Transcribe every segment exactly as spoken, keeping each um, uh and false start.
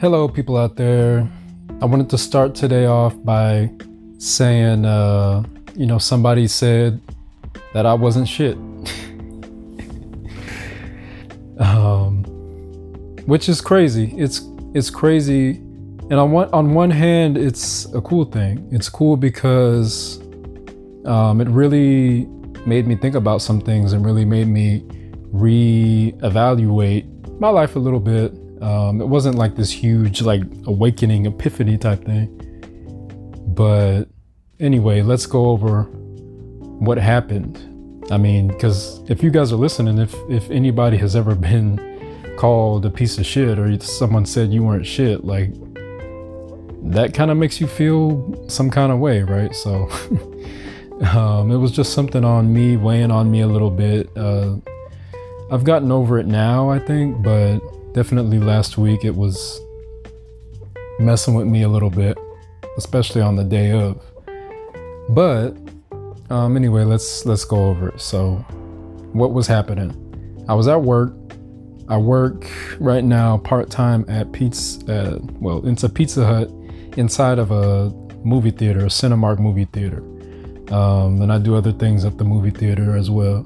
Hello, people out there. I wanted to start today off by saying, uh, you know, somebody said that I wasn't shit. um, which is crazy. It's it's crazy. And on one, on one hand, it's a cool thing. It's cool because um, it really made me think about some things and really made me reevaluate my life a little bit. Um, it wasn't like this huge, like awakening epiphany type thing. But anyway, let's go over what happened. I mean, because if you guys are listening, if, if anybody has ever been called a piece of shit or someone said you weren't shit, like that kind of makes you feel some kind of way, right? So um, it was just something on me, weighing on me a little bit. Uh, I've gotten over it now, I think, but definitely last week it was messing with me a little bit, especially on the day of. But um, anyway, let's let's go over it. So what was happening? I was at work. I work right now part-time at Pizza, uh, well, it's a Pizza Hut inside of a movie theater, a Cinemark movie theater. Um, and I do other things at the movie theater as well.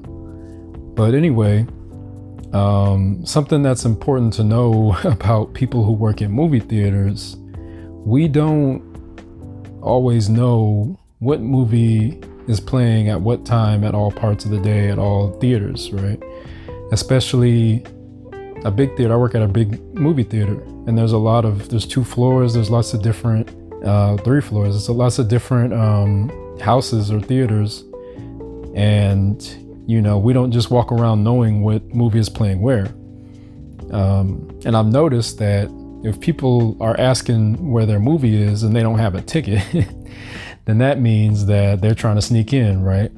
But anyway, Um, something that's important to know about people who work in movie theaters, we don't always know what movie is playing at what time at all parts of the day at all theaters, right? Especially a big theater. I work at a big movie theater, and there's a lot of, there's two floors, there's lots of different, uh, three floors, there's lots of different um, houses or theaters, and you know, we don't just walk around knowing what movie is playing where. Um, and I've noticed that if people are asking where their movie is and they don't have a ticket, then that means that they're trying to sneak in, right?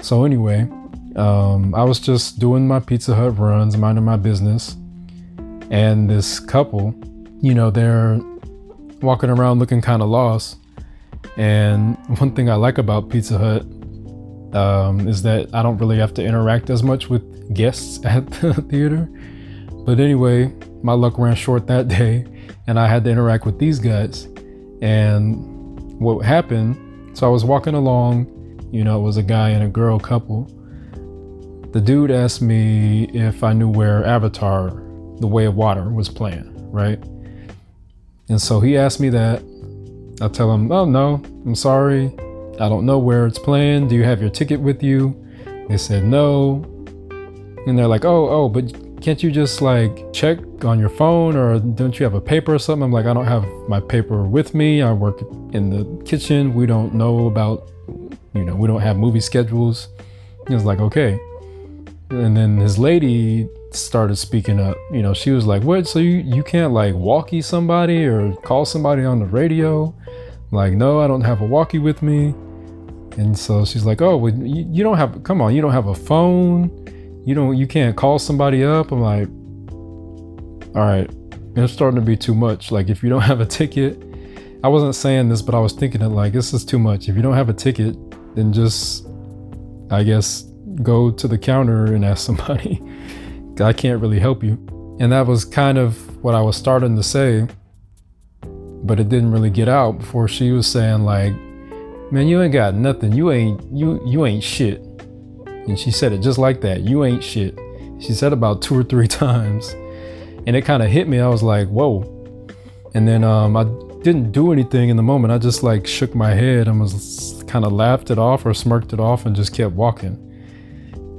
So anyway, um, I was just doing my Pizza Hut runs, minding my business. And this couple, you know, they're walking around looking kind of lost. And one thing I like about Pizza Hut Um, is that I don't really have to interact as much with guests at the theater. But anyway, my luck ran short that day and I had to interact with these guys. And what happened, so I was walking along, you know, it was a guy and a girl couple. The dude asked me if I knew where Avatar, The Way of Water was playing, right? And so he asked me that. I tell him, oh no, I'm sorry, I don't know where it's playing. Do you have your ticket with you? They said no. And they're like, oh, oh, but can't you just like check on your phone, or don't you have a paper or something? I'm like, I don't have my paper with me. I work in the kitchen. We don't know about, you know, we don't have movie schedules. It was like, okay. And then his lady started speaking up. You know, she was like, what? So you, you can't like walkie somebody or call somebody on the radio? Like, no, I don't have a walkie with me. And so she's like, oh, well, you, you don't have, come on, you don't have a phone. You don't, you can't call somebody up. I'm like, all right, it's starting to be too much. Like, if you don't have a ticket, I wasn't saying this, but I was thinking it like, this is too much. If you don't have a ticket, then just, I guess, go to the counter and ask somebody. I can't really help you. And that was kind of what I was starting to say, but it didn't really get out before she was saying like, man, you ain't got nothing. You ain't, you, you ain't shit. And she said it just like that. You ain't shit. She said about two or three times, and it kind of hit me. I was like, whoa. And then um, I didn't do anything in the moment. I just like shook my head and was kind of laughed it off or smirked it off and just kept walking.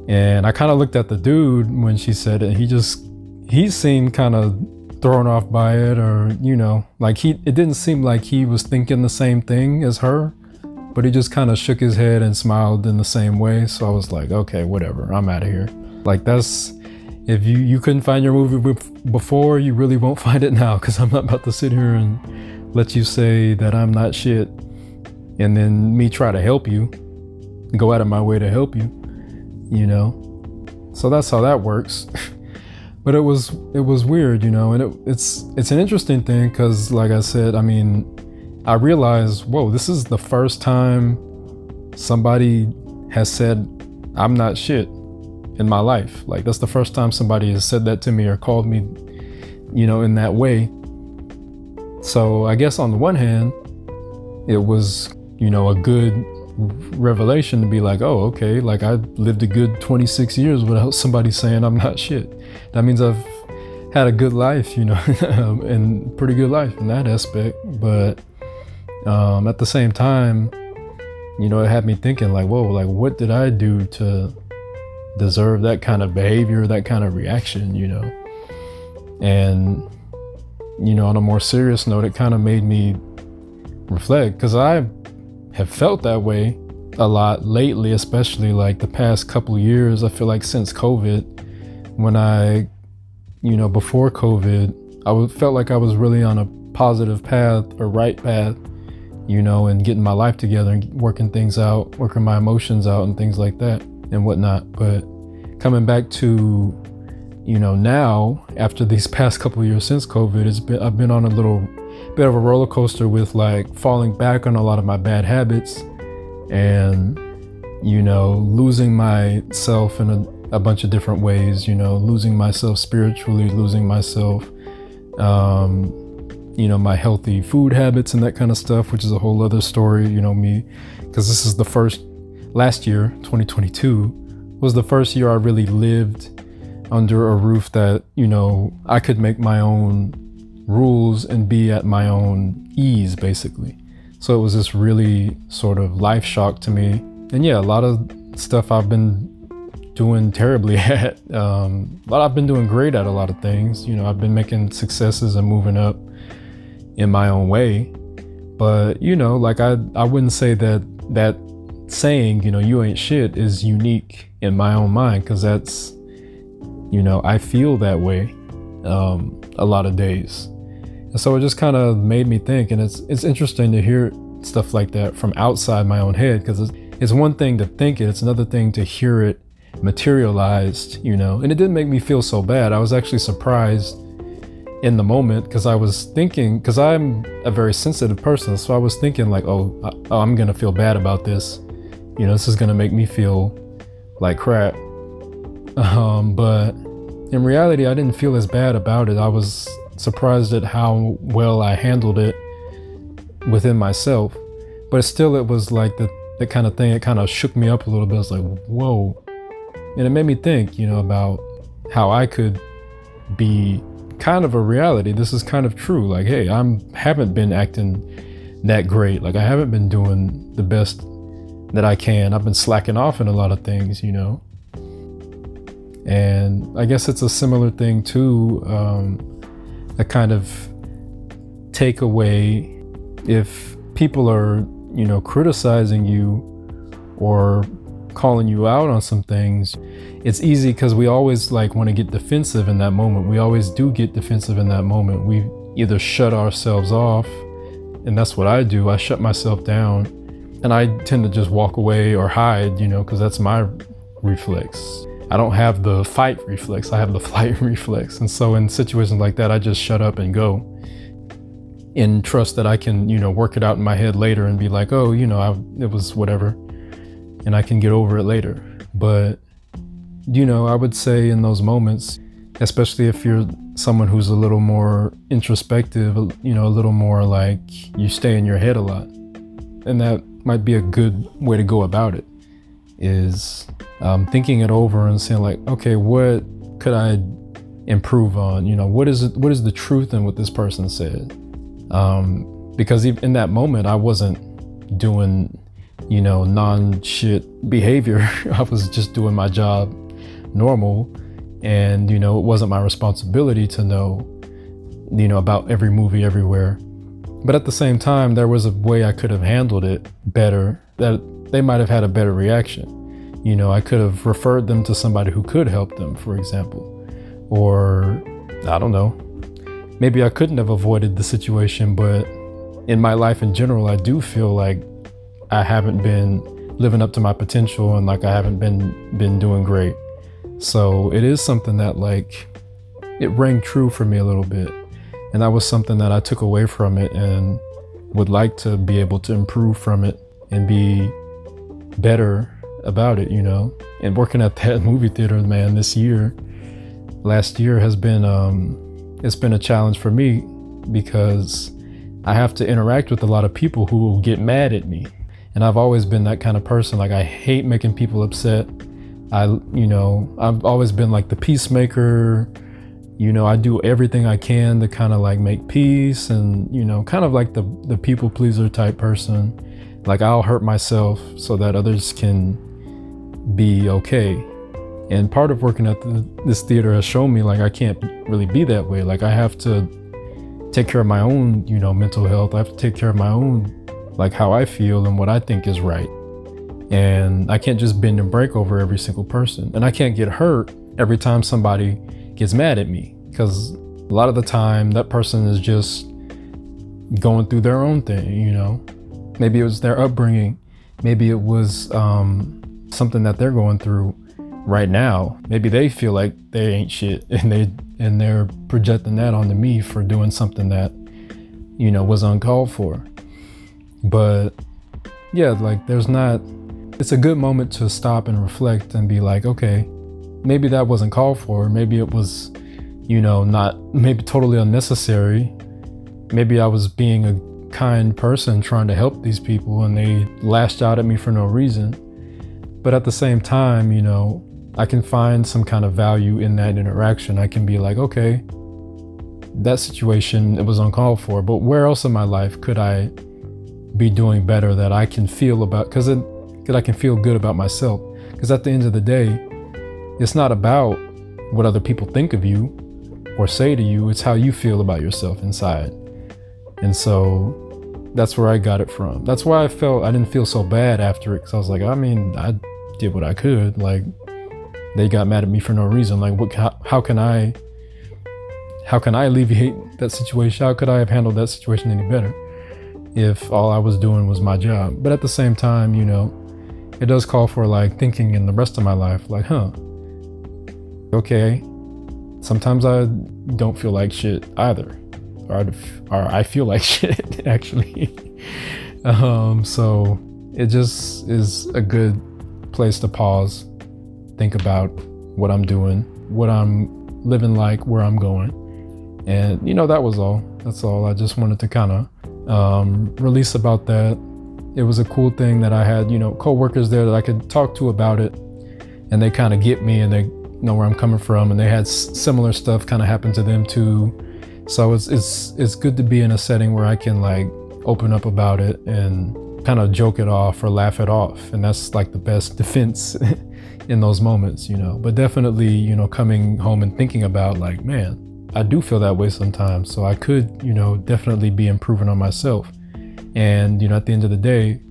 And I kind of looked at the dude when she said it. He just, he seemed kind of thrown off by it, or you know, like he it didn't seem like he was thinking the same thing as her, but he just kind of shook his head and smiled in the same way. So I was like, okay, whatever, I'm out of here. Like, that's, if you you couldn't find your movie before, you really won't find it now, because I'm not about to sit here and let you say that I'm not shit and then me try to help you, go out of my way to help you, you know. So that's how that works. But it was it was weird, you know, and it, it's it's an interesting thing because, like I said, I mean, I realized, whoa, this is the first time somebody has said I'm not shit in my life. Like, that's the first time somebody has said that to me or called me, you know, in that way. So I guess on the one hand, it was, you know, a good revelation to be like, oh, okay, like I lived a good twenty-six years without somebody saying I'm not shit. That means I've had a good life, you know, and pretty good life in that aspect. But um, at the same time, you know, it had me thinking like, whoa, like what did I do to deserve that kind of behavior, that kind of reaction, you know? And, you know, on a more serious note, it kind of made me reflect, because I have felt that way a lot lately, especially like the past couple of years. I feel like since COVID, when I, you know, before COVID, I felt like I was really on a positive path or right path, you know, and getting my life together and working things out, working my emotions out and things like that and whatnot. But coming back to, you know, now after these past couple of years since COVID, it's been, I've been on a little bit of a roller coaster with like falling back on a lot of my bad habits and, you know, losing myself in a, a bunch of different ways, you know, losing myself spiritually, losing myself, um, you know, my healthy food habits and that kind of stuff, which is a whole other story, you know, me, because this is the first, last year, twenty twenty-two, was the first year I really lived under a roof that, you know, I could make my own rules and be at my own ease, basically. So it was this really sort of life shock to me. And yeah, a lot of stuff I've been doing terribly at, um, but I've been doing great at a lot of things. You know, I've been making successes and moving up in my own way. But, you know, like I, I wouldn't say that that saying, you know, you ain't shit is unique in my own mind, because that's, you know, I feel that way um, a lot of days. And so it just kind of made me think, and it's it's interesting to hear stuff like that from outside my own head, because it's, it's one thing to think it, it's another thing to hear it materialized, you know. And it didn't make me feel so bad. I was actually surprised in the moment, because I was thinking, because I'm a very sensitive person, so I was thinking like, oh, I, I'm gonna feel bad about this. You know, this is gonna make me feel like crap. Um, but in reality, I didn't feel as bad about it. I was surprised at how well I handled it within myself. But still, it was like the, the kind of thing, it kind of shook me up a little bit. I was like, whoa. And it made me think, you know, about how I could be kind of a reality. This is kind of true. Like, hey, I haven't been acting that great. Like, I haven't been doing the best that I can. I've been slacking off in a lot of things, you know. And I guess it's a similar thing too, um, a kind of takeaway. If people are, you know, criticizing you or calling you out on some things, it's easy because we always like want to get defensive in that moment. We always do get defensive in that moment. We either shut ourselves off, and that's what I do. I shut myself down and I tend to just walk away or hide, you know, because that's my reflex. I don't have the fight reflex, I have the flight reflex. And so in situations like that, I just shut up and go and trust that I can, you know, work it out in my head later and be like, oh, you know, I, it was whatever, and I can get over it later. But, you know, I would say in those moments, especially if you're someone who's a little more introspective, you know, a little more like you stay in your head a lot, and that might be a good way to go about it, is um, thinking it over and saying like, okay, what could I improve on? You know, what is it, what is the truth in what this person said? Um, because in that moment, I wasn't doing, you know, non-shit behavior. I was just doing my job normal. And, you know, it wasn't my responsibility to know, you know, about every movie everywhere. But at the same time, there was a way I could have handled it better, that they might have had a better reaction. You know, I could have referred them to somebody who could help them, for example. Or, I don't know, maybe I couldn't have avoided the situation, but in my life in general, I do feel like I haven't been living up to my potential, and like I haven't been, been doing great. So it is something that like, it rang true for me a little bit. And that was something that I took away from it and would like to be able to improve from it and be better about it, you know. And working at that movie theater, man, this year, last year has been, um, it's been a challenge for me, because I have to interact with a lot of people who will get mad at me. And I've always been that kind of person. Like, I hate making people upset. I, you know, I've always been like the peacemaker. You know, I do everything I can to kind of like make peace and, you know, kind of like the, the people pleaser type person. Like, I'll hurt myself so that others can be okay. And part of working at the, this theater has shown me, like, I can't really be that way. Like, I have to take care of my own, you know, mental health. I have to take care of my own, like, how I feel and what I think is right. And I can't just bend and break over every single person. And I can't get hurt every time somebody gets mad at me, because a lot of the time that person is just going through their own thing, you know? Maybe it was their upbringing. Maybe it was um, something that they're going through right now. Maybe they feel like they ain't shit and, they, and they're projecting that onto me for doing something that, you know, was uncalled for. But yeah, like there's not, it's a good moment to stop and reflect and be like, okay, maybe that wasn't called for. Maybe it was, you know, not, maybe totally unnecessary. Maybe I was being a kind person trying to help these people and they lashed out at me for no reason. But at the same time, you know, I can find some kind of value in that interaction. I can be like, okay, that situation, it was uncalled for, but where else in my life could I be doing better that I can feel about, because it, that I can feel good about myself. Because at the end of the day, it's not about what other people think of you or say to you, it's how you feel about yourself inside. And so that's where I got it from. That's why I felt, I didn't feel so bad after it, because I was like, I mean, I did what I could. Like, they got mad at me for no reason. Like, what? How, how can I, how can I alleviate that situation? How could I have handled that situation any better if all I was doing was my job? But at the same time, you know, it does call for like thinking in the rest of my life, like, huh, okay, sometimes I don't feel like shit either. Or, or I feel like shit, actually. Um, so it just is a good place to pause, think about what I'm doing, what I'm living like, where I'm going. And, you know, that was all. That's all. I just wanted to kind of um, release about that. It was a cool thing that I had, you know, coworkers there that I could talk to about it. And they kind of get me and they know where I'm coming from. And they had s- similar stuff kind of happen to them, too. So it's it's it's good to be in a setting where I can like open up about it and kind of joke it off or laugh it off. And that's like the best defense in those moments, you know. But definitely, you know, coming home and thinking about like, man, I do feel that way sometimes. So I could, you know, definitely be improving on myself. And, you know, at the end of the day,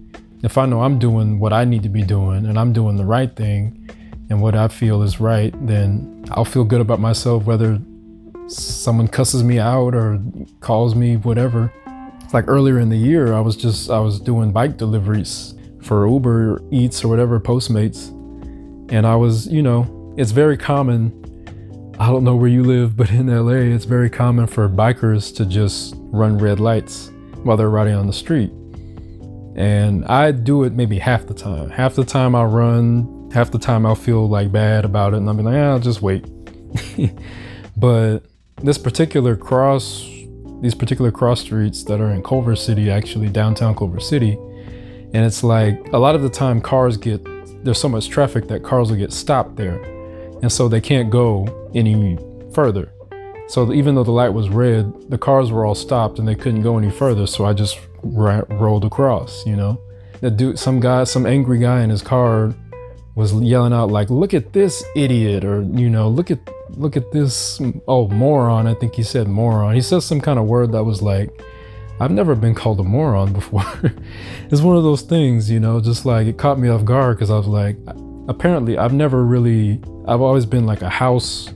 if I know I'm doing what I need to be doing and I'm doing the right thing and what I feel is right, then I'll feel good about myself, whether someone cusses me out or calls me whatever. It's like earlier in the year, I was just, I was doing bike deliveries for Uber Eats or whatever, Postmates. And I was, you know, it's very common. I don't know where you live, but in L A, it's very common for bikers to just run red lights while they're riding on the street. And I do it maybe half the time. Half the time I'll run, half the time I'll feel like bad about it. And I'll be like, ah, I'll just wait. But this particular cross, these particular cross streets that are in Culver City, actually downtown Culver City. And it's like a lot of the time cars get, there's so much traffic that cars will get stopped there. And so they can't go any further. So even though the light was red, the cars were all stopped and they couldn't go any further. So I just ra- rolled across, you know, the dude, some guy, some angry guy in his car was yelling out like, look at this idiot, or, you know, look at look at this, oh, moron. I think he said moron. He says some kind of word that was like, I've never been called a moron before. It's one of those things, you know, just like it caught me off guard, because I was like, apparently I've never really, I've always been like a house,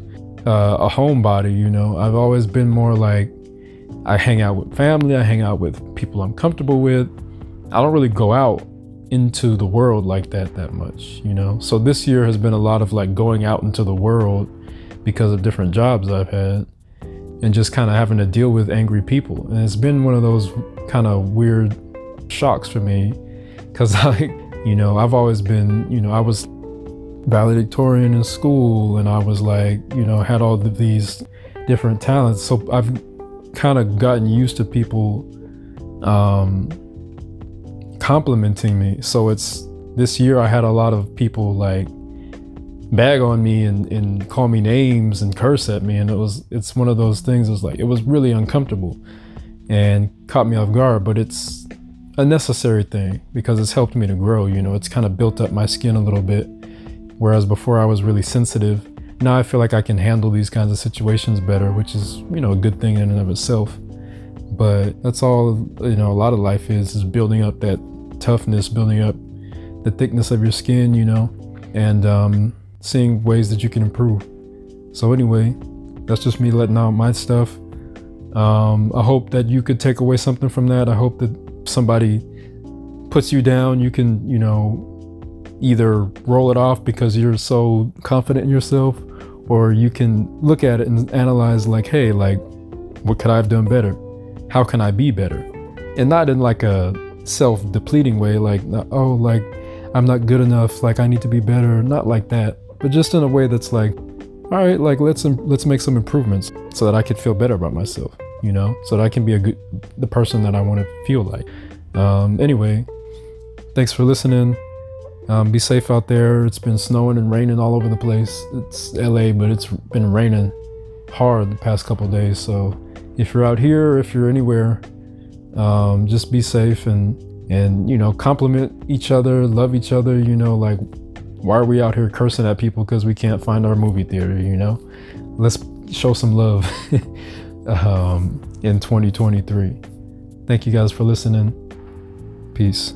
uh, a homebody, you know. I've always been more like, I hang out with family, I hang out with people I'm comfortable with. I don't really go out into the world like that that much, you know. So this year has been a lot of like going out into the world because of different jobs I've had and just kind of having to deal with angry people. And it's been one of those kind of weird shocks for me, because I, you know, I've always been, you know, I was valedictorian in school and I was like, you know, had all of these different talents. So I've kind of gotten used to people um, complimenting me. So it's, this year I had a lot of people like bag on me and, and call me names and curse at me. And it was, it's one of those things, it was like, it was really uncomfortable and caught me off guard, but it's a necessary thing because it's helped me to grow. You know, it's kind of built up my skin a little bit. Whereas before I was really sensitive. Now I feel like I can handle these kinds of situations better, which is, you know, a good thing in and of itself. But that's all, you know, a lot of life is, is building up that toughness, building up the thickness of your skin, you know, and um, seeing ways that you can improve. So anyway, that's just me letting out my stuff. Um, I hope that you could take away something from that. I hope that somebody puts you down, you can, you know, either roll it off because you're so confident in yourself, or you can look at it and analyze like, hey, like, what could I have done better? How can I be better? And not in like a self-depleting way, like, oh, like, I'm not good enough, like, I need to be better, not like that, but just in a way that's like, all right, like, let's let's make some improvements so that I could feel better about myself, you know, so that I can be a good, the person that I want to feel like. Um, anyway, thanks for listening. Um, be safe out there. It's been snowing and raining all over the place. It's L A, but it's been raining hard the past couple of days. So if you're out here, or if you're anywhere, um, just be safe and, and, you know, compliment each other, love each other, you know, like, why are we out here cursing at people because we can't find our movie theater, you know? Let's show some love um, in twenty twenty-three. Thank you guys for listening. Peace.